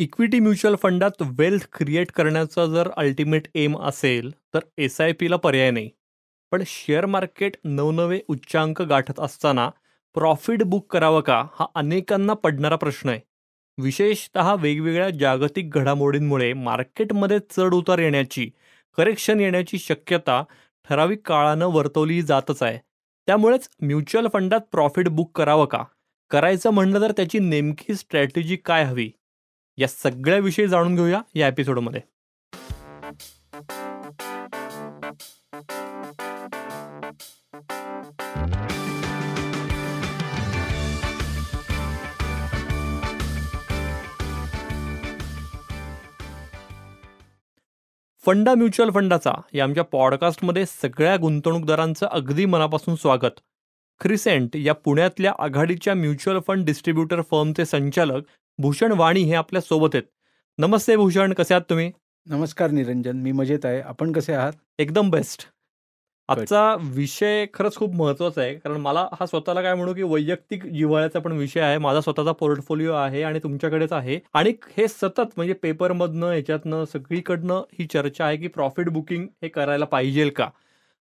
Equity mutual फंडात wealth create करण्याचा जर अल्टिमेट एम असेल तर SIPला पर्याय नाही. पण शेअर मार्केट नवनवे उच्चांक गाठत असताना प्रॉफिट बुक करावं का हा अनेकांना पडणारा प्रश्न आहे. विशेषतः वेगवेगळ्या जागतिक घडामोडींमुळे मार्केटमध्ये चढ उतार येण्याची, करेक्शन येण्याची शक्यता ठराविक काळानं वर्तवली जातच आहे. त्यामुळेच म्युच्युअल फंडात प्रॉफिट बुक करावं का, करायचं म्हणलं तर त्याची नेमकी स्ट्रॅटेजी काय हवी, या सगळ्याविषयी जाणून घेऊया या एपिसोडमध्ये. फंडा म्युच्युअल फंडाचा या आमच्या पॉडकास्टमध्ये सगळ्या गुंतवणूकदारांचं अगदी मनापासून स्वागत. क्रिसेंट या पुण्यातल्या आघाडीच्या म्युच्युअल फंड डिस्ट्रीब्युटर फर्मचे संचालक भूषण वाणी हे आपल्या सोबत आहेत. नमस्ते भूषण, कसे आहात तुम्ही? नमस्कार निरंजन, मी मजेत आहे. आपण कसे आहात? एकदम बेस्ट. आजचा विषय खरंच खूप महत्त्वाचा आहे, कारण मला हा स्वतःला काय म्हणू की वैयक्तिक जिव्हाळ्याचा पण विषय आहे. माझा स्वतःचा पोर्टफोलिओ आहे आणि तुमच्याकडेच आहे, आणि हे सतत म्हणजे पेपरमधनं, ह्याच्यातनं, सगळीकडनं ही चर्चा आहे की प्रॉफिट बुकिंग हे करायला पाहिजे का.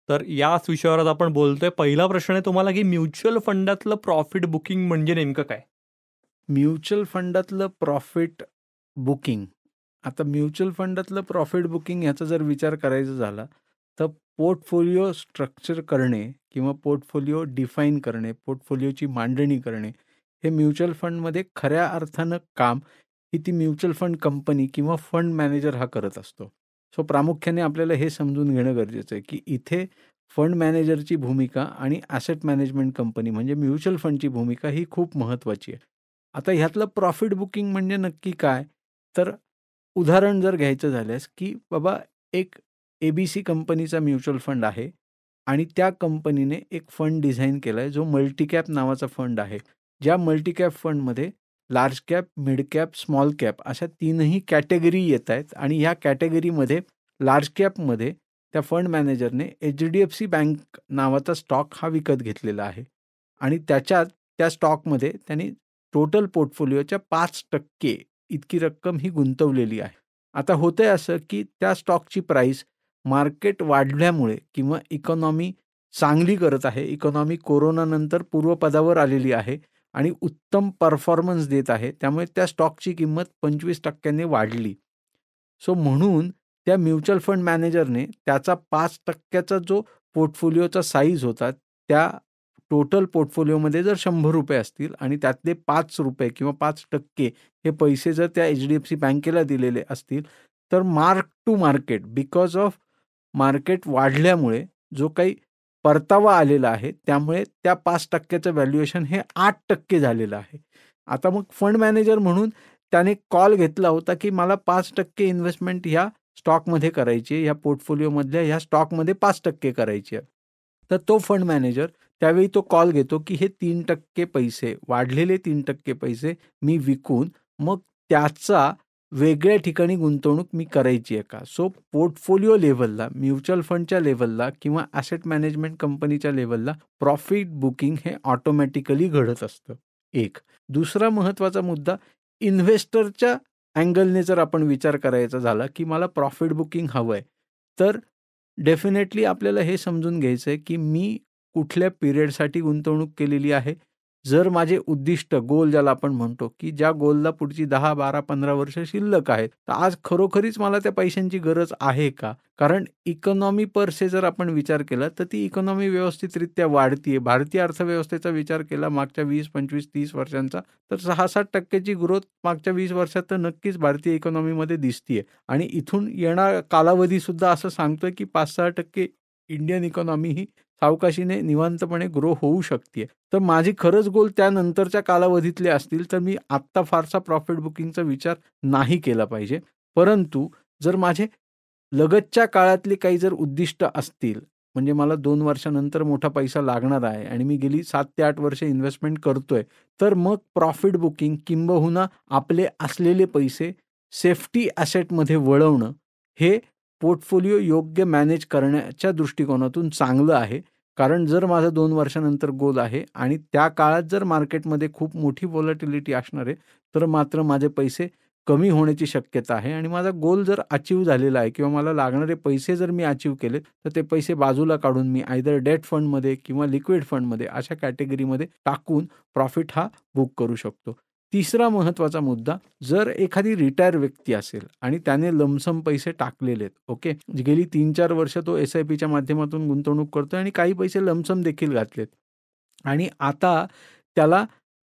तर याच विषयावर आज आपण बोलतोय. पहिला प्रश्न आहे तुम्हाला की म्युच्युअल फंडातलं प्रॉफिट बुकिंग म्हणजे नेमकं काय? म्युच्युअल फंडातलं प्रॉफिट बुकिंग, आता म्युच्युअल फंडातलं प्रॉफिट बुकिंग ह्याचा जर विचार करायचा झाला तर पोर्टफोलिओ स्ट्रक्चर करणे किंवा पोर्टफोलिओ डिफाईन करणे, पोर्टफोलिओची मांडणी करणे हे म्युच्युअल फंडमध्ये खऱ्या अर्थानं काम ही ती म्युच्युअल फंड कंपनी किंवा फंड मॅनेजर हा करत असतो. सो प्रामुख्याने आपल्याला हे समजून घेणं गरजेचं आहे की इथे फंड मॅनेजरची भूमिका आणि ॲसेट मॅनेजमेंट कंपनी म्हणजे म्युच्युअल फंडची भूमिका ही खूप महत्त्वाची आहे. आता ह्यातलं प्रॉफिट बुकिंग म्हणजे नक्की काय, तर उदाहरण जर घ्यायचं झाल्यास की बाबा एक ABC कंपनीचा म्युच्युअल फंड आहे आणि त्या कंपनीने एक फंड डिझाईन केला आहे जो मल्टीकॅप नावाचा फंड आहे, ज्या मल्टीकॅप फंडमध्ये large cap, mid cap, small cap अशा तीनही कॅटेगरी येत आहेत. आणि ह्या कॅटेगरीमध्ये लार्ज कॅपमध्ये त्या फंड मॅनेजरने HDFC बँक नावाचा स्टॉक हा विकत घेतलेला आहे आणि त्या स्टॉकमध्ये त्यांनी टोटल पोर्टफोलिओच्या 5% इतकी रक्कम ही गुंतवलेली आहे. आता होतंय असं की त्या स्टॉकची प्राईस मार्केट वाढल्यामुळे किंवा इकॉनॉमी चांगली करत आहे, इकॉनॉमी कोरोनानंतर पूर्वपदावर आलेली आहे आणि उत्तम परफॉर्मन्स देत आहे, त्यामुळे त्या स्टॉकची किंमत 25% वाढली. सो म्हणून त्या म्युच्युअल फंड मॅनेजरने त्याचा 5% जो पोर्टफोलिओचा साईज होता, त्या टोटल पोर्टफोलिओमध्ये जर ₹100 असतील आणि त्यातले ₹5 किंवा 5% हे पैसे जर त्या HDFC बँकेला दिलेले असतील तर mark to market, because of market वाढल्यामुळे जो काही परतावा आलेला आहे त्यामुळे त्या 5%चं व्हॅल्युएशन हे 8% झालेलं आहे. आता मग फंड मॅनेजर म्हणून त्याने कॉल घेतला होता की मला 5% इन्व्हेस्टमेंट ह्या स्टॉकमध्ये करायची आहे, ह्या पोर्टफोलिओमधल्या ह्या स्टॉकमध्ये 5% करायची आहे. तर तो फंड मॅनेजर त्यावेळी तो कॉल घेतो की हे 3% पैसे, वाढलेले 3% पैसे मी विकून मग त्याचा वेगळ्या ठिकाणी गुंतवणूक मी करायची आहे का. सो पोर्टफोलिओ लेव्हलला, म्युच्युअल फंडच्या लेव्हलला किंवा ॲसेट मॅनेजमेंट कंपनीच्या लेव्हलला प्रॉफिट बुकिंग हे ऑटोमॅटिकली घडत असतं. एक दुसरा महत्त्वाचा मुद्दा, इन्व्हेस्टरच्या अँगलने जर आपण विचार करायचा झाला की मला प्रॉफिट बुकिंग हवं आहे तर डेफिनेटली आपल्याला हे समजून घ्यायचं आहे की मी कुठल्या पिरियडसाठी गुंतवणूक केलेली आहे. जर माझे उद्दिष्ट, गोल ज्याला आपण म्हणतो की ज्या गोलला पुढची 10, 12, 15 वर्ष शिल्लक आहेत, तर आज खरोखरीच मला त्या पैशांची गरज आहे का. कारण इकॉनॉमी पर से जर आपण विचार केला तर ती इकॉनॉमी व्यवस्थितरित्या वाढतीये. भारतीय अर्थव्यवस्थेचा विचार केला मागच्या 20, 25, 30 वर्षांचा तर 6-7%ची ग्रोथ मागच्या 20 वर्षात तर नक्कीच भारतीय इकॉनॉमीमध्ये दिसतीये. आणि इथून येणार कालावधी सुद्धा असं सांगतोय की 5-6% इंडियन इकॉनॉमी ही सावकाशीने निवांतपणे ग्रो होऊ शकते. तर माझी खरंच गोल त्यानंतरच्या कालावधीतले असतील तर मी आत्ता फारसा प्रॉफिट बुकिंगचा विचार नाही केला पाहिजे. परंतु जर माझे लगतच्या काळातले काही जर उद्दिष्ट असतील, म्हणजे मला 2 वर्षानंतर मोठा पैसा लागणार आहे आणि मी गेली 7 ते 8 वर्ष इन्व्हेस्टमेंट करतोय, तर मग प्रॉफिट बुकिंग किंबहुना आपले असलेले पैसे सेफ्टी ॲसेटमध्ये वळवणं हे पोर्टफोलिओ योग्य मॅनेज करण्याच्या दृष्टिकोनातून चांगलं आहे. कारण जर माझा 2 वर्षानंतर गोल आहे आणि त्या काळात जर मार्केटमध्ये खूप मोठी व्हॉलेटिलिटी असणार आहे तर मात्र माझे पैसे कमी होण्याची शक्यता आहे. आणि माझा गोल जर अचीव झालेला आहे किंवा मला लागणारे पैसे जर मी अचीव केले तर ते पैसे बाजूला काढून मी आयदर डेट फंडमध्ये किंवा लिक्विड फंडमध्ये अशा कॅटेगरीमध्ये टाकून प्रॉफिट हा बुक करू शकतो. तिसरा महत्त्वाचा मुद्दा, जर एखादी रिटायर व्यक्ती असेल आणि त्याने लमसम पैसे टाकलेले आहेत, ओके, गेली 3-4 वर्ष तो SIPच्या माध्यमातून गुंतवणूक करतो आणि काही पैसे लमसम देखील घातलेत आणि आता त्याला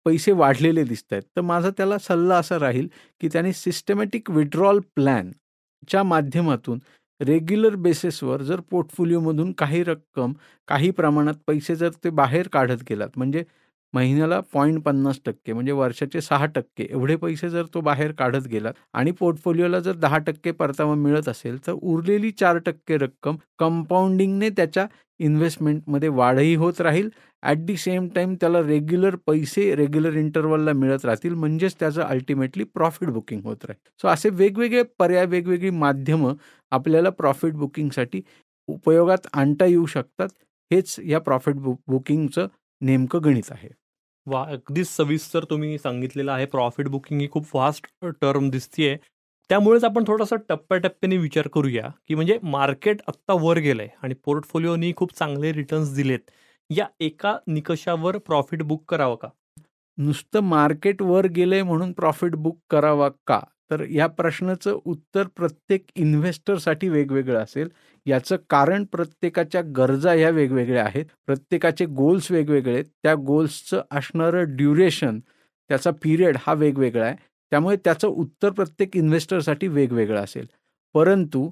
पैसे वाढलेले दिसत आहेत, तर माझा त्याला सल्ला असा राहील की त्याने सिस्टमॅटिक विड्रॉल प्लॅनच्या माध्यमातून रेग्युलर बेसिसवर जर पोर्टफोलिओमधून काही रक्कम काही प्रमाणात पैसे जर ते बाहेर काढत गेलात, म्हणजे महिन्याला 0.50% म्हणजे वर्षाचे 6% एवढे पैसे जर तो बाहेर काढत गेला आणि पोर्टफोलिओला जर 10% परतावा मिळत असेल तर उरलेली 4% रक्कम कंपाऊंडिंगने त्याच्या इन्व्हेस्टमेंटमध्ये वाढही होत राहील. ॲट दी सेम टाईम त्याला रेग्युलर पैसे रेग्युलर इंटरवलला मिळत राहतील, म्हणजेच त्याचं अल्टिमेटली प्रॉफिट बुकिंग होत राहील. सो असे वेगवेगळे पर्याय वेगवेगळी माध्यमं आपल्याला प्रॉफिट बुकिंगसाठी उपयोगात आणता येऊ शकतात. हेच या प्रॉफिट बुकिंगचं नेमकं गणित आहे. वा, अगदीच सविस्तर तुम्ही सांगितलेलं आहे. प्रॉफिट बुकिंग ही खूप फास्ट टर्म दिसतीये, त्यामुळेच आपण थोडासा टप्प्याटप्प्याने विचार करूया की म्हणजे मार्केट आत्ता वर गेलं आहे आणि पोर्टफोलिओनी खूप चांगले रिटर्न्स दिलेत, या एका निकषावर प्रॉफिट बुक करावं का? नुसतं मार्केट वर गेलं म्हणून प्रॉफिट बुक करावा का, तर या प्रश्नाचं उत्तर प्रत्येक इन्व्हेस्टरसाठी वेगवेगळं असेल. याचं कारण प्रत्येकाच्या गरजा ह्या वेगवेगळ्या आहेत, प्रत्येकाचे गोल्स वेगवेगळे आहेत, त्या गोल्सचं असणारं ड्युरेशन त्याचा पिरियड हा वेगवेगळा आहे, त्यामुळे त्याचं उत्तर प्रत्येक इन्व्हेस्टरसाठी वेगवेगळं असेल. परंतु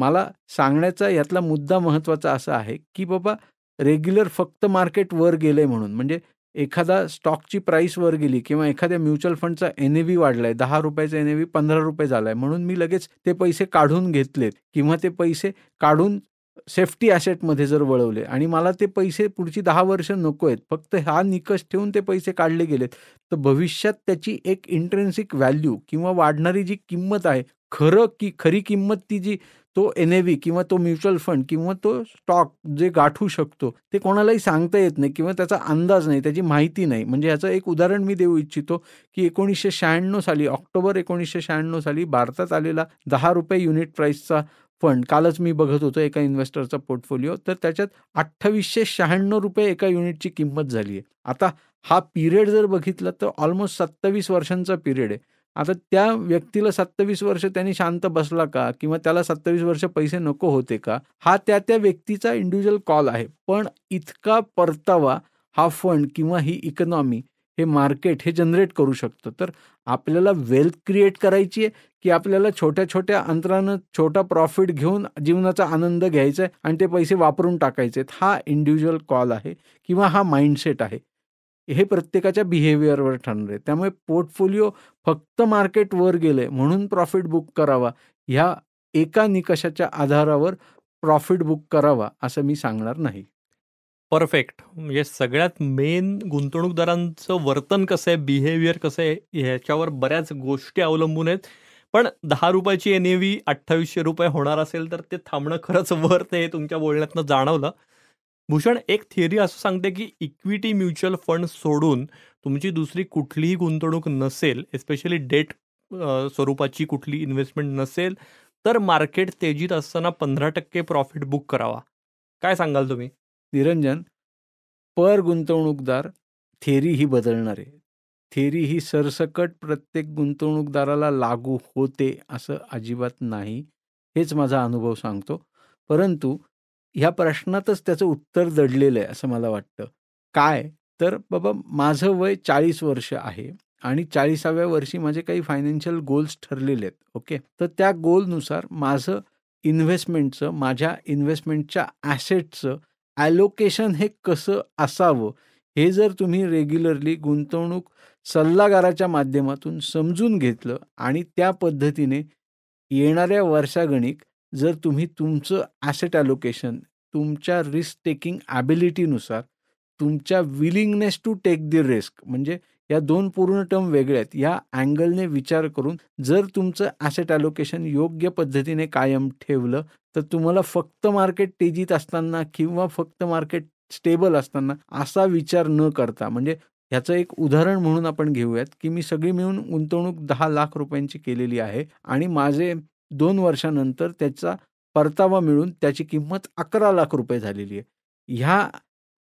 मला सांगण्याचा यातला मुद्दा महत्त्वाचा असा आहे की बाबा रेग्युलर फक्त मार्केट वर गेले म्हणून, म्हणजे एखादा स्टॉकची प्राईस वर गेली किंवा एखाद्या म्युच्युअल फंडचा NAV वाढलाय, 10 रुपयाचा NAV 15 रुपये झालाय म्हणून मी लगेच ते पैसे काढून घेतलेत किंवा ते पैसे काढून सेफ्टी ॲसेटमध्ये जर वळवले आणि मला ते पैसे पुढची 10 वर्ष नको आहेत, फक्त हा निकष ठेवून ते पैसे काढले गेलेत तर भविष्यात त्याची एक इंट्रेन्सिक व्हॅल्यू किंवा वाढणारी जी किंमत आहे, खरी किंमत ती जी तो NAV किंवा तो म्युच्युअल फंड किंवा तो स्टॉक जे गाठू शकतो ते कोणालाही सांगता येत नाही किंवा त्याचा अंदाज नाही, त्याची माहिती नाही. म्हणजे ह्याचं एक उदाहरण मी देऊ इच्छितो की 1996 साली ऑक्टोबर 1996 साली भारतात आलेला 10 रुपये युनिट प्राईसचा फंड, कालच मी बघत होतो एका इन्व्हेस्टरचा पोर्टफोलिओ, तर त्याच्यात 2896 रुपये एका युनिटची किंमत झाली आहे. आता हा पिरियड जर बघितला तर ऑलमोस्ट 27 वर्षांचा पिरियड आहे. आता त्या व्यक्तीला 27 वर्ष त्यांनी शांत बसला का किंवा त्याला 27 वर्ष पैसे नको होते का, हा त्या व्यक्तीचा इंडिव्हिज्युअल कॉल आहे. पण इतका परतावा हा फंड किंवा ही इकॉनॉमी, हे मार्केट हे जनरेट करू शकतं. तर आपल्याला वेल्थ क्रिएट करायची आहे की आपल्याला छोट्या छोट्या अंतरानं छोटा प्रॉफिट घेऊन जीवनाचा आनंद घ्यायचा आहे आणि ते पैसे वापरून टाकायचे, हा इंडिव्हिज्युअल कॉल आहे किंवा हा माइंडसेट आहे. हे प्रत्येकाच्या बिहेवियरवर ठरणार आहे. त्यामुळे पोर्टफोलिओ फक्त मार्केट वर गेले म्हणून प्रॉफिट बुक करावा ह्या एका निकषाच्या आधारावर प्रॉफिट बुक करावा असं मी सांगणार नाही. परफेक्ट. म्हणजे सगळ्यात मेन गुंतवणूकदारांचं वर्तन कसं आहे, बिहेवियर कसं आहे, ह्याच्यावर बऱ्याच गोष्टी अवलंबून आहेत. पण 10 रुपयाची NAV 2800 रुपये होणार असेल तर ते थांबणं खरंच वर्थ आहे, तुमच्या बोलण्यातनं जाणवलं. भूषण, एक थिअरी असं सांगते की इक्विटी म्युच्युअल फंड सोडून तुमची दुसरी कुठलीही गुंतवणूक नसेल, एस्पेशली डेट स्वरूपाची कुठली इन्व्हेस्टमेंट नसेल तर मार्केट तेजीत असताना 15% प्रॉफिट बुक करावा. काय सांगाल तुम्ही निरंजन? पर गुंतवणूकदार थिअरी ही बदलणार आहे, थिअरी ही सरसकट प्रत्येक गुंतवणूकदाराला लागू होते असं अजिबात नाही, हेच माझा अनुभव सांगतो. परंतु ह्या प्रश्नातच त्याचं उत्तर दडलेलं आहे असं मला वाटतं. काय तर बाबा, माझं वय 40 वर्ष आहे आणि 40व्या वर्षी माझे काही फायनान्शियल गोल्स ठरलेले आहेत, ओके, तर त्या गोलनुसार माझं इन्व्हेस्टमेंटचं, माझ्या इन्व्हेस्टमेंटच्या ॲसेटचं ॲलोकेशन हे कसं असावं हे जर तुम्ही रेग्युलरली गुंतवणूक सल्लागाराच्या माध्यमातून समजून घेतलं आणि त्या पद्धतीने येणाऱ्या वर्षागणिक जर तुम्ही तुमचं ॲसेट ॲलोकेशन तुमच्या रिस्क टेकिंग ॲबिलिटीनुसार, तुमच्या willingness to take the risk, म्हणजे या दोन पूर्ण टर्म वेगळे आहेत, या अँगलने विचार करून जर तुमचं ॲसेट ॲलोकेशन योग्य पद्धतीने कायम ठेवलं तर तुम्हाला फक्त मार्केट तेजीत असताना किंवा फक्त मार्केट स्टेबल असताना असा विचार न करता, म्हणजे ह्याचं एक उदाहरण म्हणून आपण घेऊयात की मी सगळी मिळून गुंतवणूक 10 लाख रुपयांची केलेली आहे आणि माझे 2 वर्षानंतर त्याचा परतावा मिळून त्याची किंमत 11 लाख रुपये झालेली आहे. ह्या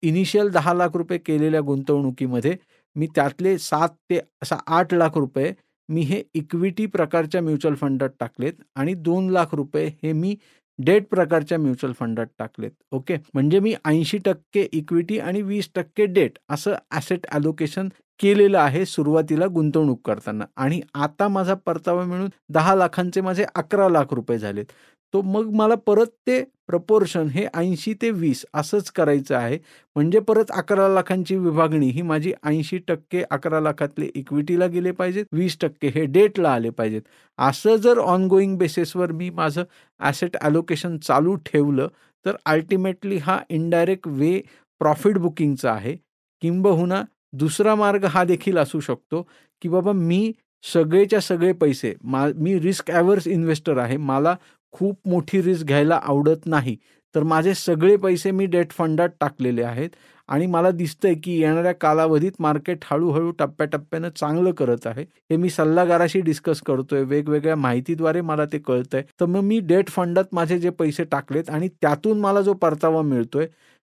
इनिशियल 10 लाख रुपये केलेल्या गुंतवणुकीमध्ये मी त्यातले 7 ते 8 लाख रुपये मी हे इक्विटी प्रकारच्या म्युच्युअल फंडात टाकलेत आणि 2 लाख रुपये हे मी डेट प्रकारच्या म्युच्युअल फंडात टाकलेत. ओके, म्हणजे मी 80% इक्विटी आणि 20% डेट असं ॲसेट ॲलोकेशन केलेलं आहे सुरुवातीला गुंतवणूक करताना. आणि आता माझा परतावा मिळून 10 लाखांचे माझे 11 लाख रुपये झालेत. तो मग मला परत ते प्रपोर्शन हे 80 ते 20 असंच करायचं आहे. म्हणजे परत 11 लाखांची विभागणी ही माझी 80% 11 लाखातले इक्विटीला गेले पाहिजेत, 20% हे डेटला आले पाहिजेत. असं जर ऑनगोईंग बेसिसवर मी माझं ॲसेट ॲलोकेशन चालू ठेवलं तर अल्टिमेटली हा इनडायरेक्ट वे प्रॉफिट बुकिंगचा आहे. किंबहुना दुसरा मार्ग हा देखील असू शकतो की बाबा मी सगळेच्या सगळे पैसे मी रिस्क ॲव्हर्स इन्व्हेस्टर आहे, मला खूप मोठी रिस्क घ्यायला आवडत नाही, तर माझे सगळे पैसे मी डेट फंडात टाकलेले आहेत आणि मला दिसतंय की येणाऱ्या कालावधीत मार्केट हळूहळू टप्प्याटप्प्यानं चांगलं करत आहे. हे मी सल्लागाराशी डिस्कस करतोय, वेगवेगळ्या माहितीद्वारे मला ते कळतंय. तर मग मी डेट फंडात माझे जे पैसे टाकलेत आणि त्यातून मला जो परतावा मिळतोय,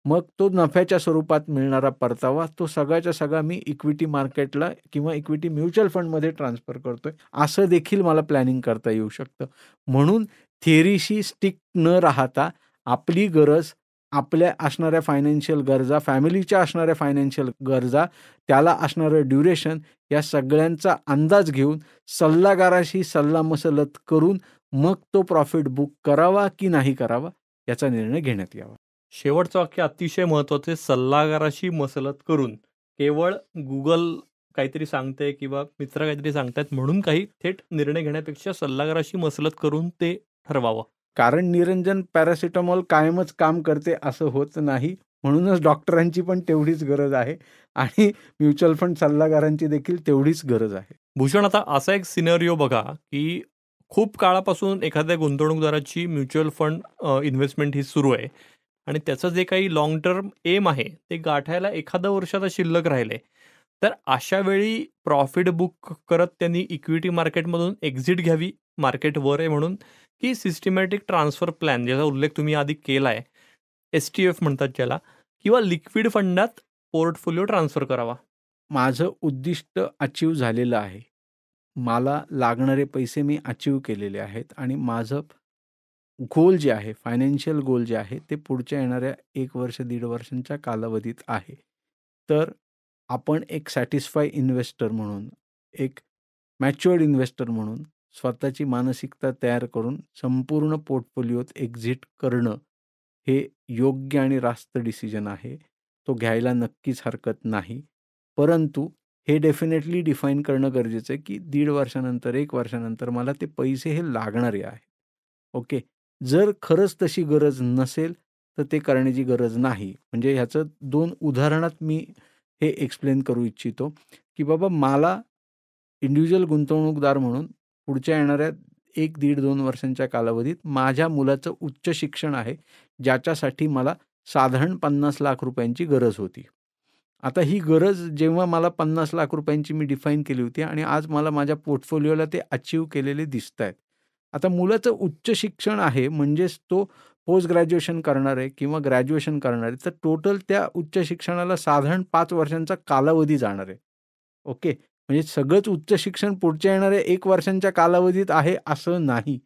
मग तो नफ्याच्या स्वरूपात मिळणारा परतावा, तो सगळ्याचा सगळा मी इक्विटी मार्केटला किंवा इक्विटी म्युच्युअल फंडमध्ये ट्रान्सफर करतोय, असं देखील मला प्लॅनिंग करता येऊ शकतं. म्हणून थेअरीशी स्टिक न राहता आपली गरज, आपल्या असणाऱ्या फायनान्शियल गरजा, फॅमिलीच्या असणाऱ्या फायनान्शियल गरजा, त्याला असणारं ड्युरेशन, या सगळ्यांचा अंदाज घेऊन सल्लागाराशी सल्लामसलत करून मग तो प्रॉफिट बुक करावा की नाही करावा याचा निर्णय घेण्यात यावा. शेवटचं वाक्य अतिशय महत्त्वाचे, सल्लागाराशी मसलत करून. केवळ गुगल काहीतरी सांगते किंवा मित्र काहीतरी सांगतायत म्हणून काही थेट निर्णय घेण्यापेक्षा सल्लागाराशी मसलत करून ते ठरवावं. कारण निरंजन पॅरासिटामॉल कायमच काम करते असं होत नाही, म्हणूनच डॉक्टरांची पण तेवढीच गरज आहे आणि म्युच्युअल फंड सल्लागारांची देखील तेवढीच गरज आहे. भूषण, आता असा एक सिनेरिओ बघा की खूप काळापासून एखाद्या गुंतवणूकदाराची म्युच्युअल फंड इन्व्हेस्टमेंट ही सुरू आहे आणि त्याचं जे काही लाँग टर्म एम आहे ते गाठायला एखादा वर्षाचा शिल्लक राहिले, तर अशा वेळी प्रॉफिट बुक करत त्यांनी इक्विटी मार्केटमधून एक्झिट घ्यावी, मार्केट वर आहे म्हणून, की सिस्टमॅटिक ट्रान्सफर प्लॅन ज्याचा उल्लेख तुम्ही आधी केला आहे, STF म्हणतात ज्याला, किंवा लिक्विड फंडात पोर्टफोलिओ ट्रान्सफर करावा. माझं उद्दिष्ट अचीव झालेलं आहे, मला लागणारे पैसे मी अचीव केलेले आहेत आणि माझं गोल जे आहे, फायनान्शियल गोल जे आहे, ते पुढच्या येणाऱ्या 1 वर्ष 1.5 वर्षांच्या कालावधीत आहे. तर आपण एक सॅटिस्फाय इन्व्हेस्टर म्हणून, एक मॅच्युअर्ड इन्व्हेस्टर म्हणून स्वतःची मानसिकता तयार करून संपूर्ण पोर्टफोलिओत एक्झिट करणं हे योग्य आणि रास्त डिसिजन आहे. तो घ्यायला नक्कीच हरकत नाही, परंतु हे डेफिनेटली डिफाईन करणं गरजेचं आहे की 1.5 वर्षानंतर 1 वर्षानंतर मला ते पैसे हे लागणारे आहे. ओके, जर खरंच तशी गरज नसेल तर ते करण्याची गरज नाही. म्हणजे ह्याचं 2 उदाहरणात मी हे एक्सप्लेन करू इच्छितो की बाबा मला इंडिव्हिज्युअल गुंतवणूकदार म्हणून पुढच्या येणाऱ्या 1-1.5-2 वर्षांच्या कालावधीत माझ्या मुलाचं उच्च शिक्षण आहे, ज्याच्यासाठी मला साधारण 50 लाख रुपयांची गरज होती. आता ही गरज जेव्हा मला 50 लाख रुपयांची मी डिफाईन केली होती आणि आज मला माझ्या पोर्टफोलिओला ते अचीव केलेले दिसत आहेत. आता मुलाचं उच्च शिक्षण आहे म्हणजेच तो पोस्ट ग्रॅज्युएशन करणार आहे किंवा ग्रॅज्युएशन करणार आहे, तर टोटल त्या उच्च शिक्षणाला साधारण 5 वर्षांचा कालावधी जाणार आहे. ओके, म्हणजे सगळंच उच्च शिक्षण पुढच्या येणाऱ्या 1 वर्षांच्या कालावधीत आहे असं नाही.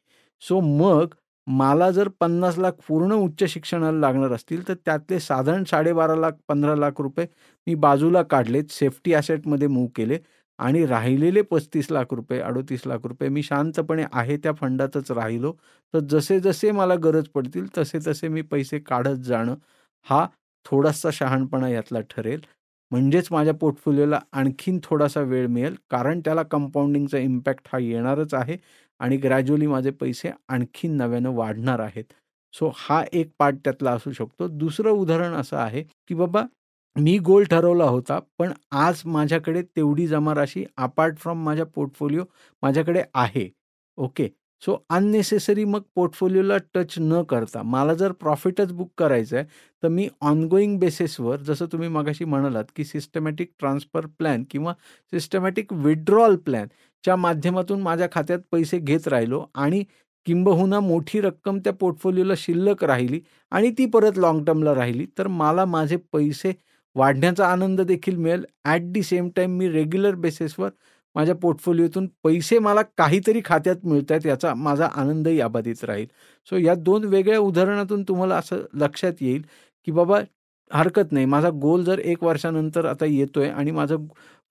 सो मग मला जर 50 लाख पूर्ण उच्च शिक्षणाला लागणार असतील तर त्यातले साधारण 12.5 लाख 15 लाख रुपये मी बाजूला काढलेत, सेफ्टी ॲसेटमध्ये मूव्ह केले आणि राहिलेले 35 लाख रुपये 38 लाख रुपये मी शांतपणे आहे त्या फंडातच राहिलो. तर जसे जसे मला गरज पडतील तसे तसे मी पैसे काढत जाणं हा थोडासा शहाणपणा यातला ठरेल. म्हणजेच माझ्या पोर्टफोलिओला आणखीन थोडासा वेळ मिळेल, कारण त्याला कंपाऊंडिंगचा इम्पॅक्ट हा येणारच आहे आणि ग्रॅज्युअली माझे पैसे आणखीन नव्यानं वाढणार आहेत. सो हा एक पार्ट त्यातला असू शकतो. दुसरं उदाहरण असं आहे की बाबा मी गोल ठरवला होता पण आज माझ्याकडे तेवढी जमा राशी अपार्ट फ्रॉम माझ्या पोर्टफोलिओ माझ्याकडे आहे. ओके, सो अननेसेसरी मग पोर्टफोलिओला टच न करता मला जर प्रॉफिटच बुक करायचं आहे तर मी ऑनगोईंग बेसिसवर, जसं तुम्ही मगाशी म्हणालात की सिस्टमॅटिक ट्रान्सफर प्लॅन किंवा सिस्टमॅटिक विड्रॉल प्लॅनच्या माध्यमातून माझ्या खात्यात पैसे घेत राहिलो आणि किंबहुना मोठी रक्कम त्या पोर्टफोलिओला शिल्लक राहिली आणि ती परत लाँग टर्मला राहिली, तर मला माझे पैसे वाढण्याचा आनंद देखील मिळेल. ॲट दी सेम टाईम मी रेग्युलर बेसिसवर माझ्या पोर्टफोलिओतून पैसे मला काहीतरी खात्यात मिळत आहेत याचा माझा आनंदही अबाधित राहील. सो या दोन वेगळ्या उदाहरणातून तुम्हाला असं लक्षात येईल की बाबा हरकत नाही, माझा गोल जर 1 वर्षानंतर आता येतो आहे आणि माझं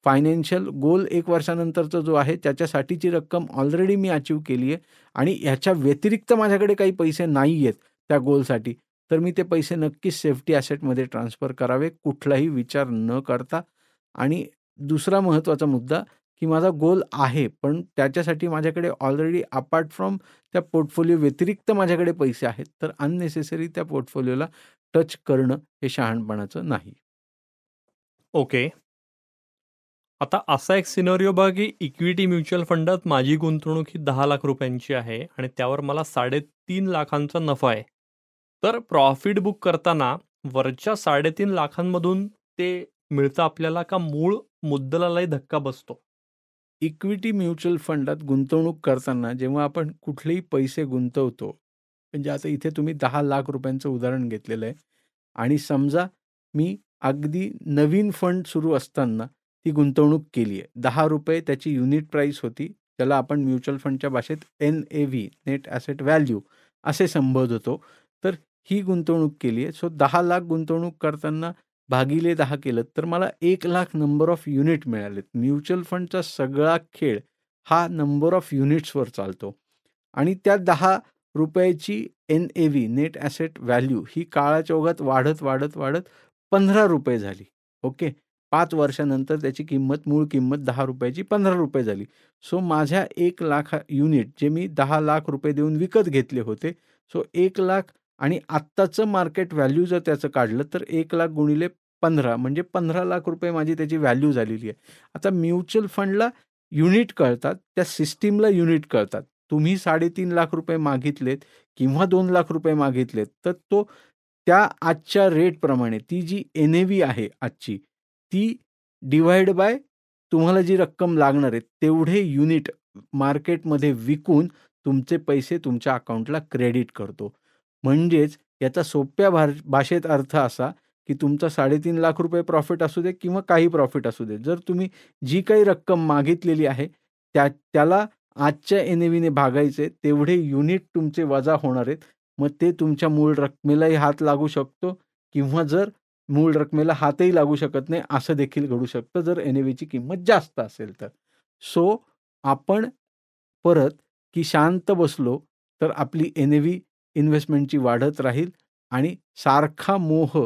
फायनान्शियल गोल 1 वर्षानंतरचा जो आहे त्याच्यासाठीची रक्कम ऑलरेडी मी अचीव केली आहे आणि ह्याच्या व्यतिरिक्त माझ्याकडे काही पैसे नाही आहेत त्या गोलसाठी, तर मी ते पैसे नक्कीच सेफ्टी ॲसेटमध्ये ट्रान्सफर करावे कुठलाही विचार न करता. आणि दुसरा महत्त्वाचा मुद्दा की माझा गोल आहे पण त्याच्यासाठी माझ्याकडे ऑलरेडी अपार्ट फ्रॉम त्या पोर्टफोलिओ व्यतिरिक्त माझ्याकडे पैसे आहेत, तर अननेसेसरी त्या पोर्टफोलिओला टच करणं हे शहाणपणाचं नाही. ओके, आता असा एक सिनेरिओ बघा की इक्विटी म्युच्युअल फंडात माझी गुंतवणूक ही 10 लाख रुपयांची आहे आणि त्यावर मला 3.5 लाखांचा नफा आहे, तर प्रॉफिट बुक करताना वरच्या 3.5 लाखांमधून ते मिळतं आपल्याला का मूळ मुद्दलालाही धक्का बसतो? इक्विटी म्युच्युअल फंडात गुंतवणूक करताना जेव्हा आपण कुठलेही पैसे गुंतवतो, म्हणजे आता इथे तुम्ही 10 लाख रुपयांचं उदाहरण घेतलेलं आहे आणि समजा मी अगदी नवीन फंड सुरू असताना ती गुंतवणूक केली आहे, 10 रुपये त्याची युनिट प्राईस होती, त्याला आपण म्युच्युअल फंडच्या भाषेत NAV नेट ॲसेट व्हॅल्यू असे संबोधतो, तर ही गुंतवणूक केली आहे. सो 10 लाख गुंतवणूक करताना भागिले 10 केलं तर मला 1 लाख नंबर ऑफ युनिट मिळालेत. म्युच्युअल फंडचा सगळा खेळ हा नंबर ऑफ युनिट्सवर चालतो आणि त्या 10 रुपयाची NAV नेट ॲसेट व्हॅल्यू ही काळाच्या ओघात वाढत वाढत वाढत 15 रुपये झाली. ओके, 5 वर्षानंतर त्याची किंमत, मूळ किंमत 10 रुपयाची 15 रुपये झाली. सो माझ्या 1 लाख युनिट जे मी 10 लाख रुपये देऊन विकत घेतले होते, सो 1 लाख आणि आत्ताचं मार्केट व्हॅल्यू जर त्याचं काढलं तर 1 लाख गुणिले 15 म्हणजे 15 लाख रुपये माझी त्याची व्हॅल्यू झालेली आहे. आता म्युच्युअल फंडला युनिट कळतात, त्या सिस्टीमला युनिट कळतात. तुम्ही 3.5 लाख रुपये मागितलेत किंवा 2 लाख रुपये मागितलेत तर तो त्या आजच्या रेटप्रमाणे ती जी NAV आहे आजची ती डिव्हाइड बाय तुम्हाला जी रक्कम लागणार आहे तेवढे युनिट मार्केटमध्ये विकून तुमचे पैसे तुमच्या अकाउंटला क्रेडिट करतो. म्हणजेच याचा सोप्या भाषेत अर्थ असा की तुमचा 3.5 लाख रुपये प्रॉफिट असू दे किंवा काही प्रॉफिट असू दे, जर तुम्ही जी काही रक्कम मागितलेली आहे त्याला आजच्या NAV ने भागायचे तेवढे युनिट तुमचे वजा होणार आहेत. मग ते तुमच्या मूळ रकमेलाही हात लागू शकतो किंवा जर मूळ रकमेला हातही लागू शकत नाही असं देखील घडू शकतं जर NAV ची किंमत जास्त असेल तर. सो आपण परत की शांत बसलो तर आपली NAV इन्व्हेस्टमेंटची वाढत राहील आणि सारखा मोह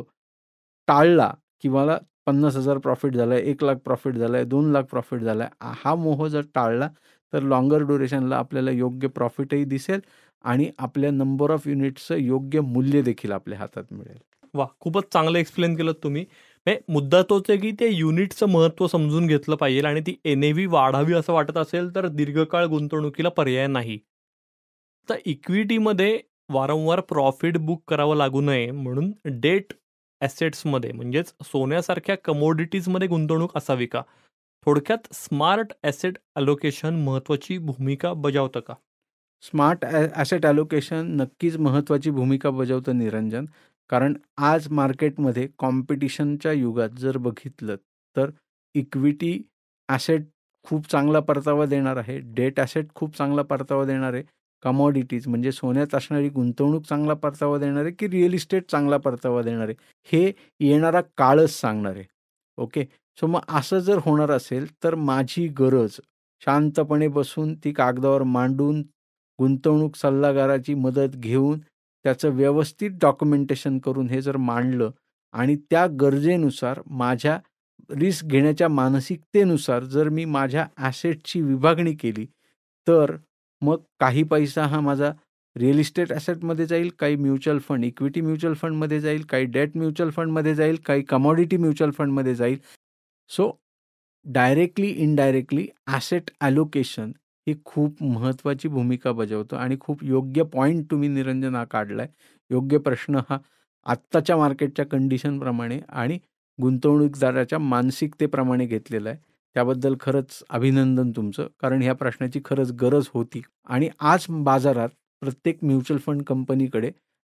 टाळला की मला 50,000 प्रॉफिट झाला आहे, 1 लाख प्रॉफिट झाला आहे, 2 लाख प्रॉफिट झाला आहे, हा मोह जर टाळला तर लॉंगर ड्युरेशनला आपल्याला योग्य प्रॉफिटही दिसेल आणि आपल्या नंबर ऑफ युनिट्सचं योग्य मूल्य देखील आपल्या हातात मिळेल. वा, खूपच चांगलं एक्सप्लेन केलं तुम्ही. मुद्दा तोच आहे की ते युनिटचं महत्त्व समजून घेतलं पाहिजे आणि ती NAV वाढावी असं वाटत असेल तर दीर्घकाळ गुंतवणुकीला पर्याय नाही. तर इक्विटीमध्ये वारंवार प्रॉफिट बुक करावं लागू नये म्हणून डेट ॲसेट्समध्ये म्हणजेच सोन्यासारख्या कमोडिटीजमध्ये गुंतवणूक असावी का? थोडक्यात स्मार्ट ॲसेट ॲलोकेशन महत्त्वाची भूमिका बजावतं का? स्मार्ट ॲसेट ॲलोकेशन नक्कीच महत्त्वाची भूमिका बजावतं निरंजन, कारण आज मार्केटमध्ये कॉम्पिटिशनच्या युगात जर बघितलं तर इक्विटी ॲसेट खूप चांगला परतावा देणार आहे, डेट ॲसेट खूप चांगला परतावा देणार आहे, कमॉडिटीज म्हणजे सोन्यात असणारी गुंतवणूक चांगला परतावा देणार आहे की रिअल इस्टेट चांगला परतावा देणार आहे हे येणारा काळच सांगणार आहे. ओके, सो मग असं जर होणार असेल तर माझी गरज शांतपणे बसून ती कागदावर मांडून गुंतवणूक सल्लागाराची मदत घेऊन त्याचं व्यवस्थित डॉक्युमेंटेशन करून हे जर मांडलं आणि त्या गरजेनुसार माझ्या रिस्क घेण्याच्या मानसिकतेनुसार जर मी माझ्या ॲसेटची विभागणी केली तर मग काही पैसा हा माझा रिअल इस्टेट ॲसेटमध्ये जाईल, काही म्युच्युअल फंड इक्विटी म्युच्युअल फंडमध्ये जाईल, काही डेट म्युच्युअल फंडमध्ये जाईल, काही कमॉडिटी म्युच्युअल फंडमध्ये जाईल. So directly indirectly asset allocation ही खूप महत्त्वाची भूमिका बजावतो. आणि खूप योग्य पॉईंट तुम्ही निरंजन हा काढलाय. योग्य प्रश्न हा आत्ताच्या मार्केटच्या कंडिशनप्रमाणे आणि गुंतवणूकदाराच्या मानसिकतेप्रमाणे घेतलेला आहे. त्याबद्दल खरंच अभिनंदन तुमचं, कारण ह्या प्रश्नाची खरंच गरज होती. आणि आज बाजारात प्रत्येक म्युच्युअल फंड कंपनीकडे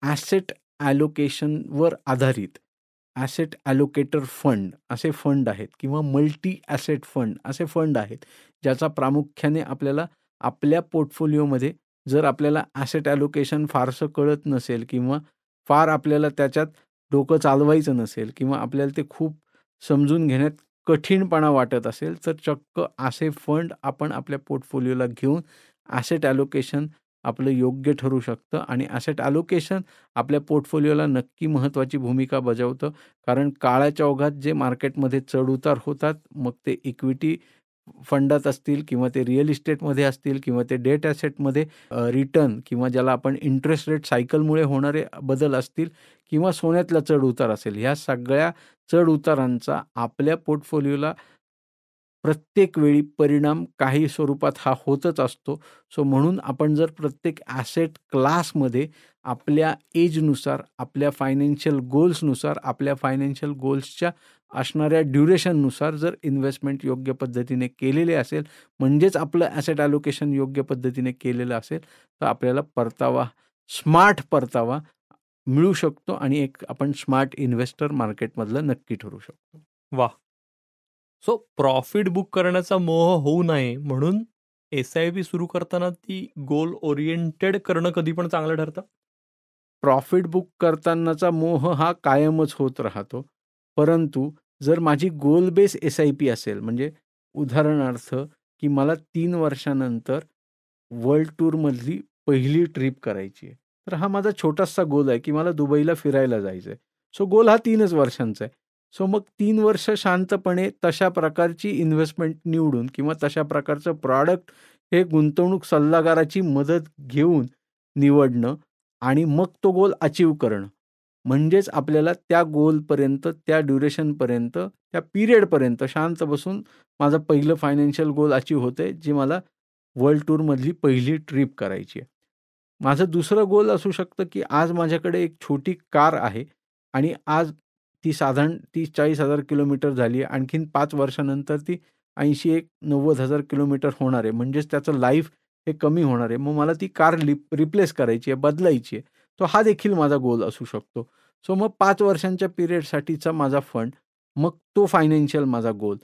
ॲसेट ॲलोकेशनवर आधारित ॲसेट ॲलोकेटर फंड असे फंड आहेत किंवा मल्टी ॲसेट फंड असे फंड आहेत, ज्याचा प्रामुख्याने आपल्याला आपल्या पोर्टफोलिओमध्ये जर आपल्याला ॲसेट ॲलोकेशन फारसं कळत नसेल किंवा फार आपल्याला त्याच्यात डोकं चालवायचं नसेल किंवा आपल्याला ते खूप समजून घेण्यात कठीणपणा वाटत असेल, तर चक्क असे फंड आपण आपल्या पोर्टफोलिओला घेऊन ॲसेट ॲलोकेशन आपलं योग्य ठरू शकतं. आणि ॲसेट ॲलोकेशन आपल्या पोर्टफोलिओला नक्की महत्त्वाची भूमिका बजावतं, कारण काळाच्या ओघात जे मार्केटमध्ये चढउतार होतात, मग ते इक्विटी फंडात असतील किंवा ते रिअल इस्टेटमध्ये असतील किंवा ते डेट ॲसेटमध्ये रिटर्न किंवा ज्याला आपण इंटरेस्ट रेट सायकलमुळे होणारे बदल असतील किंवा सोन्यातला चढउतार असेल, ह्या सगळ्या चढउतारांचा आपल्या पोर्टफोलिओला प्रत्येक वेळी परिणाम काही स्वरूपात हा होतच असतो. सो म्हणून आपण जर प्रत्येक ॲसेट क्लासमध्ये आपल्या एजनुसार, आपल्या फायनान्शियल गोल्सनुसार, आपल्या फायनान्शियल गोल्सच्या असणाऱ्या ड्युरेशननुसार जर इन्व्हेस्टमेंट योग्य पद्धतीने केलेले असेल, म्हणजेच आपलं ॲसेट ॲलोकेशन योग्य पद्धतीने केलेलं असेल, तर आपल्याला परतावा, स्मार्ट परतावा मिळू शकतो आणि एक आपण स्मार्ट इन्व्हेस्टर मार्केटमधलं नक्की ठरू शकतो. वा. सो प्रॉफिट बुक करण्याचा मोह होऊ नये म्हणून SIP सुरू करताना ती गोल ओरिएंटेड करणं कधी पण चांगलं ठरतं. प्रॉफिट बुक करतानाचा मोह हा कायमच होत राहतो, परंतु जर माझी गोल बेस SIP असेल, म्हणजे उदाहरणार्थ की मला 3 वर्षानंतर वर्ल्ड टूरमधली पहिली ट्रिप करायची आहे, तर हा माझा छोटासा गोल आहे की मला दुबईला फिरायला जायचं आहे. सो गोल हा 3च वर्षांचा आहे. सो मग 3 वर्ष शांतपणे तशा प्रकारची इन्व्हेस्टमेंट निवडून किंवा तशा प्रकारचं प्रॉडक्ट हे गुंतवणूक सल्लागाराची मदत घेऊन निवडणं आणि मग तो गोल अचीव करणं, म्हणजेच आपल्याला त्या गोलपर्यंत, त्या ड्युरेशनपर्यंत, त्या पिरियडपर्यंत शांत बसून माझं पहिलं फायनान्शियल गोल अचीव होते, जी मला वर्ल्ड टूरमधली पहिली ट्रिप करायची आहे. माझं दुसरं गोल असू शकतं की आज माझ्याकडे एक छोटी कार आहे आणि आज ती साधारण 30-40 हजार किलोमीटर झाली आहे, आणखीन 5 वर्षानंतर ती 80-90 हजार किलोमीटर होणार आहे, म्हणजेच त्याचं लाईफ हे कमी होणार आहे. मग मला ती कार रिप्लेस करायची आहे, बदलायची आहे, तो हा देखील माझा गोल असू शकतो. सो मग 5 वर्षांच्या पिरियडसाठीचा माझा फंड, मग तो फायनान्शियल माझा गोल,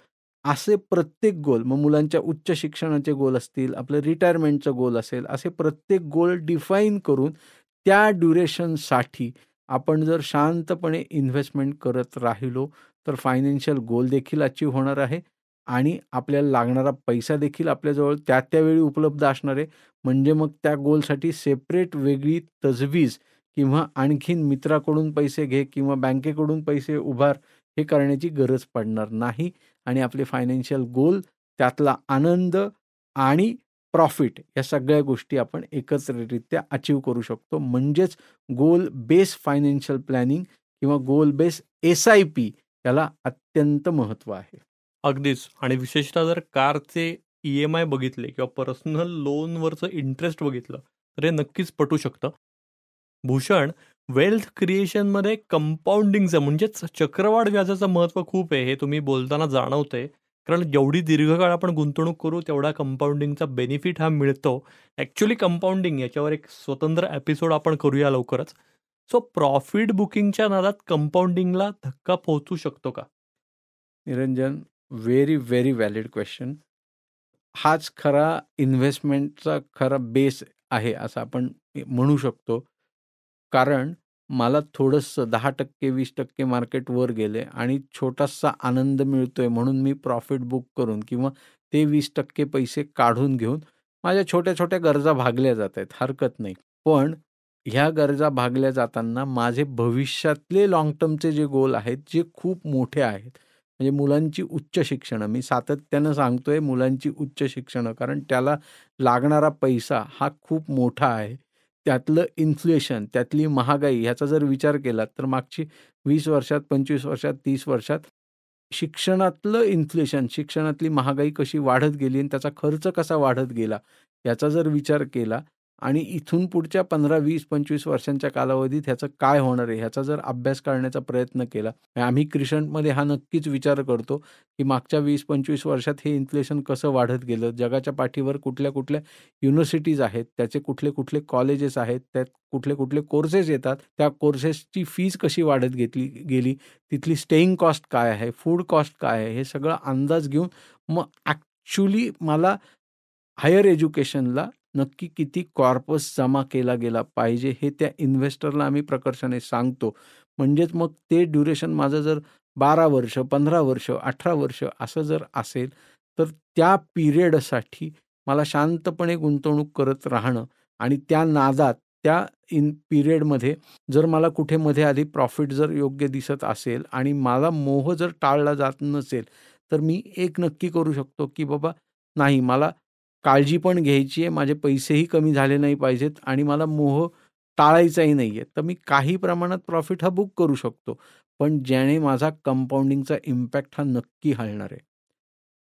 असे प्रत्येक गोल, मग मुलांच्या उच्च शिक्षणाचे गोल असतील, आपलं रिटायरमेंटचं गोल असेल, असे प्रत्येक गोल डिफाईन करून त्या ड्युरेशनसाठी आपण जर शांतपणे इन्व्हेस्टमेंट करत राहिलो, तर फायनान्शियल गोल देखील अचीव होणार आहे आणि आपल्याला लागणारा पैसा देखील आपल्याजवळ त्या त्यावेळी उपलब्ध असणार आहे. म्हणजे मग त्या गोलसाठी सेपरेट वेगळी तजवीज किंवा आणखीन मित्राकडून पैसे घे किंवा बँकेकडून पैसे उभार हे करण्याची गरज पडणार नाही आणि आपले फायनान्शियल गोल, त्यातला आनंद आणि प्रॉफिट या सगळ्या गोष्टी आपण एकत्रितरित्या अचीव करू शकतो. म्हणजेच गोल बेस फायनान्शियल प्लॅनिंग किंवा गोल बेस SIP याला अत्यंत महत्त्व आहे. अगदीच. आणि विशेषतः जर कारचे EMI बघितले किंवा पर्सनल लोनवरचं इंटरेस्ट बघितलं तर हे नक्कीच पटू शकतं. भूषण, वेल्थ क्रिएशनमध्ये कंपाऊंडिंगचं म्हणजेच चक्रवाढ व्याजाचं महत्त्व खूप आहे, हे तुम्ही बोलताना जाणवतंय, कारण जेवढी दीर्घकाळ आपण गुंतवणूक करू तेवढा कंपाऊंडिंगचा बेनिफिट हा मिळतो. ॲक्च्युली कंपाऊंडिंग याच्यावर एक स्वतंत्र एपिसोड आपण करूया लवकरच. सो प्रॉफिट बुकिंगच्या नादात कंपाऊंडिंगला धक्का पोहोचू शकतो का. Niranjan, very very valid question. हाच खरा इन्व्हेस्टमेंटचा खरा बेस आहे असं आपण म्हणू शकतो, कारण मला थोडंसं 10% 20% मार्केट वर गेले आणि छोटासा आनंद मिळतोय म्हणून मी प्रॉफिट बुक करून किंवा ते 20% पैसे काढून घेऊन माझ्या छोट्या छोट्या गरजा भागल्या जात आहेत, हरकत नाही. पण ह्या गरजा भागल्या जाताना माझे भविष्यातले लाँग टर्मचे जे गोल आहेत, जे खूप मोठे आहेत, म्हणजे मुलांची उच्च शिक्षणं, मी सातत्यानं सांगतोय मुलांची उच्च शिक्षणं, कारण त्याला लागणारा पैसा हा खूप मोठा आहे. त्यातलं इन्फ्लेशन, त्यातली महागाई ह्याचा जर विचार केला तर मागची 20 वर्षात, 25 वर्षात, 30 वर्षात शिक्षणातलं इन्फ्लेशन, शिक्षणातली महागाई कशी वाढत गेली आणि त्याचा खर्च कसा वाढत गेला याचा जर विचार केला आणि इथून पुढच्या 15, 20, 25 वर्षांच्या कालावधीत ह्याचं काय होणार आहे ह्याचा जर अभ्यास करण्याचा प्रयत्न केला. आम्ही क्रिशंटमध्ये हा नक्कीच विचार करतो की मागच्या 20-25 वर्षात हे इन्फ्लेशन कसं वाढत गेलं, जगाच्या पाठीवर कुठल्या कुठल्या युनिव्हर्सिटीज आहेत, त्याचे कुठले कुठले कॉलेजेस आहेत, त्यात कुठले कुठले कोर्सेस येतात, त्या कोर्सेसची फीज कशी वाढत गेली, तिथली स्टेईंग कॉस्ट काय आहे, फूड कॉस्ट काय आहे, हे सगळं अंदाज घेऊन मग ॲक्च्युली मला हायर एज्युकेशनला नक्की किती कॉर्पस जमा केला गेला पाहिजे हे त्या इन्व्हेस्टरला आम्ही प्रकर्षाने सांगतो. म्हणजेच मग ते ड्युरेशन माझं जर 12 वर्ष, 15 वर्ष, 18 वर्ष असं जर असेल तर त्या पिरियडसाठी मला शांतपणे गुंतवणूक करत राहणं आणि त्या नादात त्या पिरियडमध्ये जर मला कुठे मध्ये आधी प्रॉफिट जर योग्य दिसत असेल आणि मला मोह जर टाळला जात नसेल तर मी एक नक्की करू शकतो की बाबा नाही, मला काळजी पण घ्यायची आहे, माझे पैसेही कमी झाले नाही पाहिजेत आणि मला मोह टाळायचाही नाही आहे, तर मी काही प्रमाणात प्रॉफिट हा बुक करू शकतो, पण ज्याने माझा कंपाऊंडिंगचा इम्पॅक्ट हा नक्की हलणार आहे.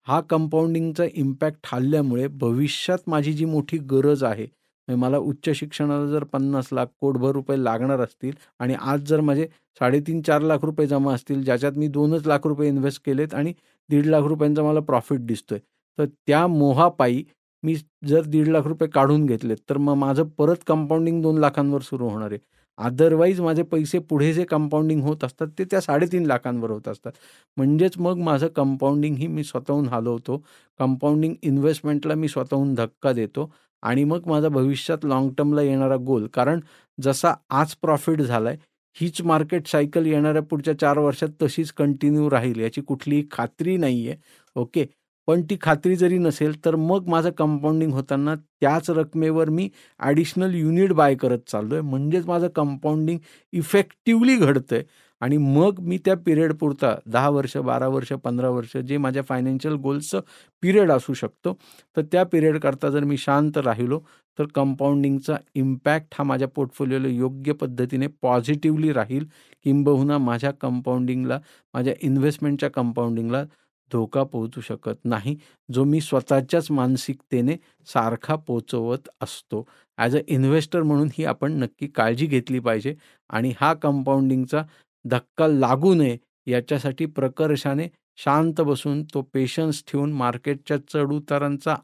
हा कंपाऊंडिंगचा इम्पॅक्ट हलल्यामुळे भविष्यात माझी जी मोठी गरज आहे, मला उच्च शिक्षणाला जर 50 लाख कोटभर रुपये लागणार असतील आणि आज जर माझे 3-4 लाख रुपये जमा असतील ज्याच्यात मी 2 लाख रुपये इन्व्हेस्ट केलेत आणि 1.5 लाख रुपयांचा मला प्रॉफिट दिसतोय, तर त्या मोहापायी मी जर 1.5 लाख रुपये काढून घेतलेत तर मग माझं परत कंपाऊंडिंग 2 लाखांवर सुरू होणार आहे. अदरवाईज माझे पैसे पुढे जे कंपाऊंडिंग होत असतात ते त्या 3.5 लाखांवर होत असतात. म्हणजेच मग माझं कंपाऊंडिंग ही मी स्वतःहून हलवतो, कंपाऊंडिंग इन्व्हेस्टमेंटला मी स्वतःहून धक्का देतो आणि मग माझा भविष्यात लाँग टर्मला येणारा गोल, कारण जसा आज प्रॉफिट झाला आहे हीच मार्केट सायकल येणाऱ्या पुढच्या 4 वर्षात तशीच कंटिन्यू राहील याची कुठलीही खात्री नाही आहे. ओके, पण ती खात्री जरी नसेल तर मग माझं कंपाऊंडिंग होताना त्याच रकमेवर मी ॲडिशनल युनिट बाय करत चाललो आहे, म्हणजेच माझं कंपाऊंडिंग इफेक्टिव्हली घडतं आहे आणि मग मी त्या पिरियडपुरता 10 वर्ष, 12 वर्ष, 15 वर्ष जे माझ्या फायनान्शियल गोल्सचं पिरियड असू शकतो, तर त्या पिरियडकरता जर मी शांत राहिलो तर कंपाऊंडिंगचा इम्पॅक्ट हा माझ्या पोर्टफोलिओला योग्य पद्धतीने पॉझिटिव्हली राहील, किंबहुना माझ्या कंपाऊंडिंगला, माझ्या इन्व्हेस्टमेंटच्या कंपाऊंडिंगला धोका पोहोचू शकत नाही, जो मी स्वतःच्याच मानसिकतेने सारखा पोचवत असतो. ॲज अ इन्व्हेस्टर म्हणून ही आपण नक्की काळजी घेतली पाहिजे आणि हा कंपाऊंडिंगचा धक्का लागू नये याच्यासाठी प्रकर्षाने शांत बसून तो पेशन्स ठेवून मार्केटच्या चढउतारांचा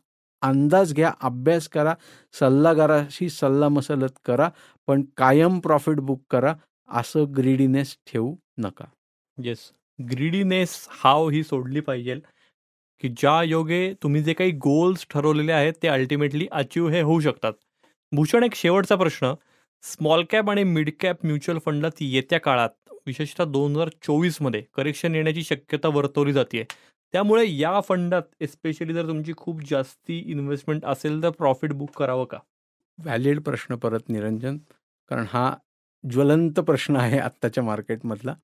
अंदाज घ्या, अभ्यास करा, सल्लागाराशी सल्लामसलत करा, पण कायम प्रॉफिट बुक करा, असं ग्रीडीनेस ठेवू नका. येस, ग्रीडीनेस हाव ही सोडली पाहिजे की ज्या योगे तुम्ही जे काही गोल्स ठरवलेले आहेत ते अल्टिमेटली अचीव हे होऊ शकतात. भूषण, एक शेवटचा प्रश्न. स्मॉल कॅप आणि मिड कॅप म्युच्युअल फंडात येत्या काळात, विशेषतः 2024 करेक्शन येण्याची शक्यता वर्तवली जाते, त्यामुळे या फंडात एस्पेशली जर तुमची खूप जास्ती इन्व्हेस्टमेंट असेल तर प्रॉफिट बुक करावं का? व्हॅलिड प्रश्न परत निरंजन, कारण हा ज्वलंत प्रश्न आहे आत्ताच्या मार्केटमधला.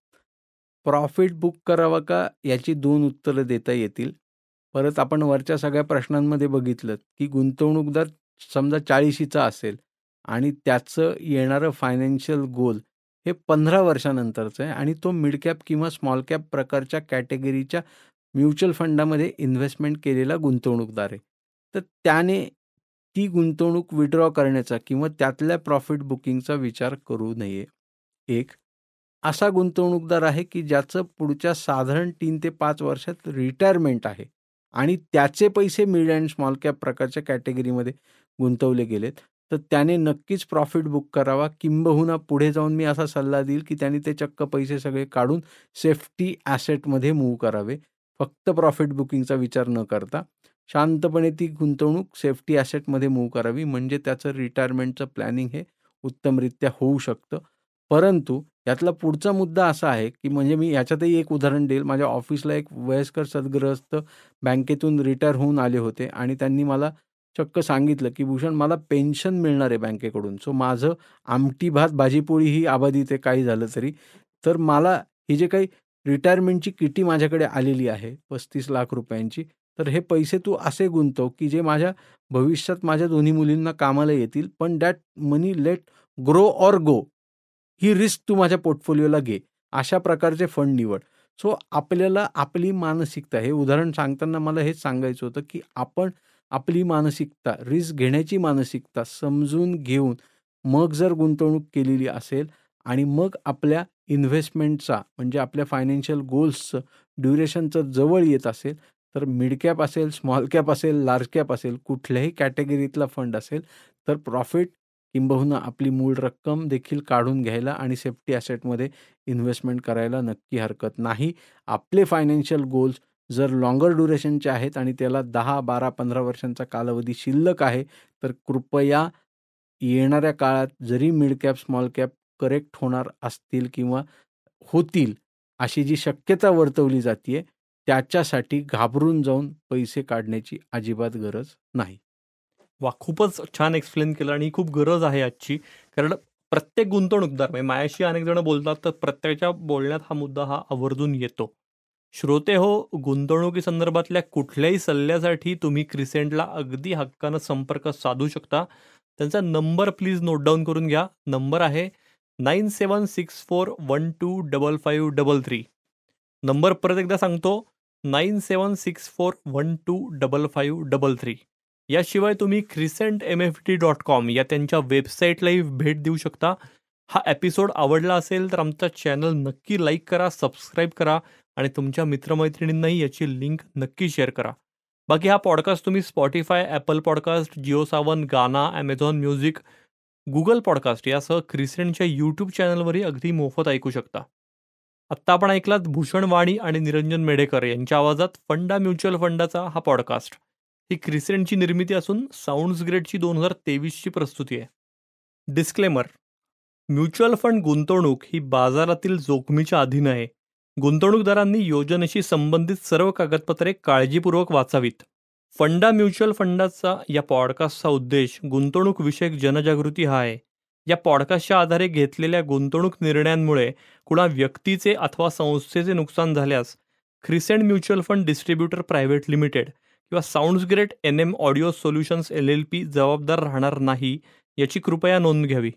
प्रॉफिट बुक करावा का याची 2 उत्तरं देता येतील. परत आपण वरच्या सगळ्या प्रश्नांमध्ये बघितलं की गुंतवणूकदार समजा 40चा असेल आणि त्याचं येणारं फायनान्शियल गोल हे 15 वर्षानंतरचं आहे आणि तो मिड कॅप किंवा स्मॉल कॅप प्रकारच्या कॅटेगरीच्या म्युच्युअल फंडामध्ये इन्व्हेस्टमेंट केलेला गुंतवणूकदार आहे, तर त्याने ती गुंतवणूक विड्रॉ करण्याचा किंवा त्यातल्या प्रॉफिट बुकिंगचा विचार करू नये. एक असा गुंतवणूकदार आहे की ज्याचं पुढच्या साधारण 3 ते 5 वर्षात रिटायरमेंट आहे आणि त्याचे पैसे मिड अँड स्मॉल कॅप प्रकारच्या कॅटेगरीमध्ये गुंतवले गेलेत, तर त्याने नक्कीच प्रॉफिट बुक करावा. किंबहुना पुढे जाऊन मी असा सल्ला देईल की त्याने ते चक्क पैसे सगळे काढून सेफ्टी ॲसेटमध्ये मूव्ह करावे, फक्त प्रॉफिट बुकिंगचा विचार न करता शांतपणे ती गुंतवणूक सेफ्टी ॲसेटमध्ये मूव्ह करावी, म्हणजे त्याचं रिटायरमेंटचं प्लॅनिंग हे उत्तमरित्या होऊ शकतं. परंतु यातला पुढचा मुद्दा असा आहे की, म्हणजे मी याच्यातही एक उदाहरण देईल. माझ्या ऑफिसला एक वयस्कर सद्गृहस्थ बँकेतून रिटायर होऊन आले होते आणि त्यांनी मला चक्क सांगितलं की भूषण, मला पेन्शन मिळणार आहे बँकेकडून, सो माझं आमटी भात भाजीपोळी ही आबादी ते काही झालं तरी, तर मला ही जे काही रिटायरमेंटची किटी माझ्याकडे आलेली आहे 35 लाख रुपयांची, तर हे पैसे तू असे गुंतव की जे माझ्या भविष्यात माझ्या दोन्ही मुलींना कामाला येतील, पण that money let grow or go, ही रिस्क तू माझ्या पोर्टफोलिओला घे, अशा प्रकारचे फंड निवड. सो आपल्याला आपली मानसिकता, हे उदाहरण सांगताना मला हेच सांगायचं होतं की आपण आपली मानसिकता, रिस्क घेण्याची मानसिकता समजून घेऊन मग जर गुंतवणूक केलेली असेल आणि मग आपल्या इन्व्हेस्टमेंटचा म्हणजे आपल्या फायनान्शियल गोल्सचं ड्युरेशनचं जवळ येत असेल तर मिड कॅप असेल, स्मॉल कॅप असेल, लार्ज कॅप असेल, कुठल्याही कॅटेगरीतला फंड असेल तर प्रॉफिट किंबहुना आपली मूळ रक्कम देखील काढून घ्यायला आणि सेफ्टी ॲसेटमध्ये इन्व्हेस्टमेंट करायला नक्की हरकत नाही. आपले फायनान्शियल गोल्स जर लॉंगर ड्युरेशनचे आहेत आणि त्याला 10, 12, 15 वर्षांचा कालावधी शिल्लक आहे तर कृपया येणाऱ्या काळात जरी mid cap, small cap correct होणार असतील किंवा होतील अशी जी शक्यता वर्तवली जाते त्याच्यासाठी घाबरून जाऊन पैसे काढण्याची अजिबात गरज नाही. वा, खूपच छान एक्सप्लेन केलं आणि ही खूप गरज आहे आजची. कारण प्रत्येक गुंतवणूकदार, म्हणजे माझ्याशी अनेक जण बोलतात तर प्रत्येकाच्या बोलण्यात हा मुद्दा हा आवर्जून येतो. श्रोते हो, गुंतवणुकीसंदर्भातल्या कुठल्याही सल्ल्यासाठी तुम्ही क्रिसेंटला अगदी हक्कानं संपर्क साधू शकता. त्यांचा नंबर प्लीज नोट डाऊन करून घ्या. नंबर आहे 9764125533. नंबर परत एकदा सांगतो, 9764125533. याशिवाय तुम्ही crescentmft.com या त्यांच्या वेबसाईटलाही भेट देऊ शकता. हा एपिसोड आवडला असेल तर आमचा चॅनल नक्की लाईक करा, सबस्क्राईब करा आणि तुमच्या मित्रमैत्रिणींनाही याची लिंक नक्की शेअर करा. बाकी हा पॉडकास्ट तुम्ही स्पॉटिफाय, ॲपल पॉडकास्ट, जिओसावन, गाना, ॲमेझॉन म्युझिक, गुगल पॉडकास्ट यासह क्रिसेंटच्या यूट्यूब चॅनलवरही अगदी मोफत ऐकू शकता. आत्ता आपण ऐकलात भूषण वाणी आणि निरंजन मेढेकर यांच्या आवाजात फंडा म्युच्युअल फंडाचा हा पॉडकास्ट. ही क्रिसेंटची निर्मिती असून साऊंड्स ग्रेडची 2023ची प्रस्तुती आहे. डिस्क्लेमर, म्युच्युअल फंड गुंतवणूक ही बाजारातील जोखमीच्या अधीन आहे. गुंतवणूकदारांनी योजनेशी संबंधित सर्व कागदपत्रे काळजीपूर्वक वाचावीत. फंडा म्युच्युअल फंडाचा या पॉडकास्टचा उद्देश गुंतवणूकविषयक जनजागृती हा आहे. या पॉडकास्टच्या आधारे घेतलेल्या गुंतवणूक निर्णयांमुळे कुणा व्यक्तीचे अथवा संस्थेचे नुकसान झाल्यास Crescent mutual fund distributor private limited किंवा sounds great NM audio solutions LLP जबाबदार राहणार नाही याची कृपया नोंद घ्यावी.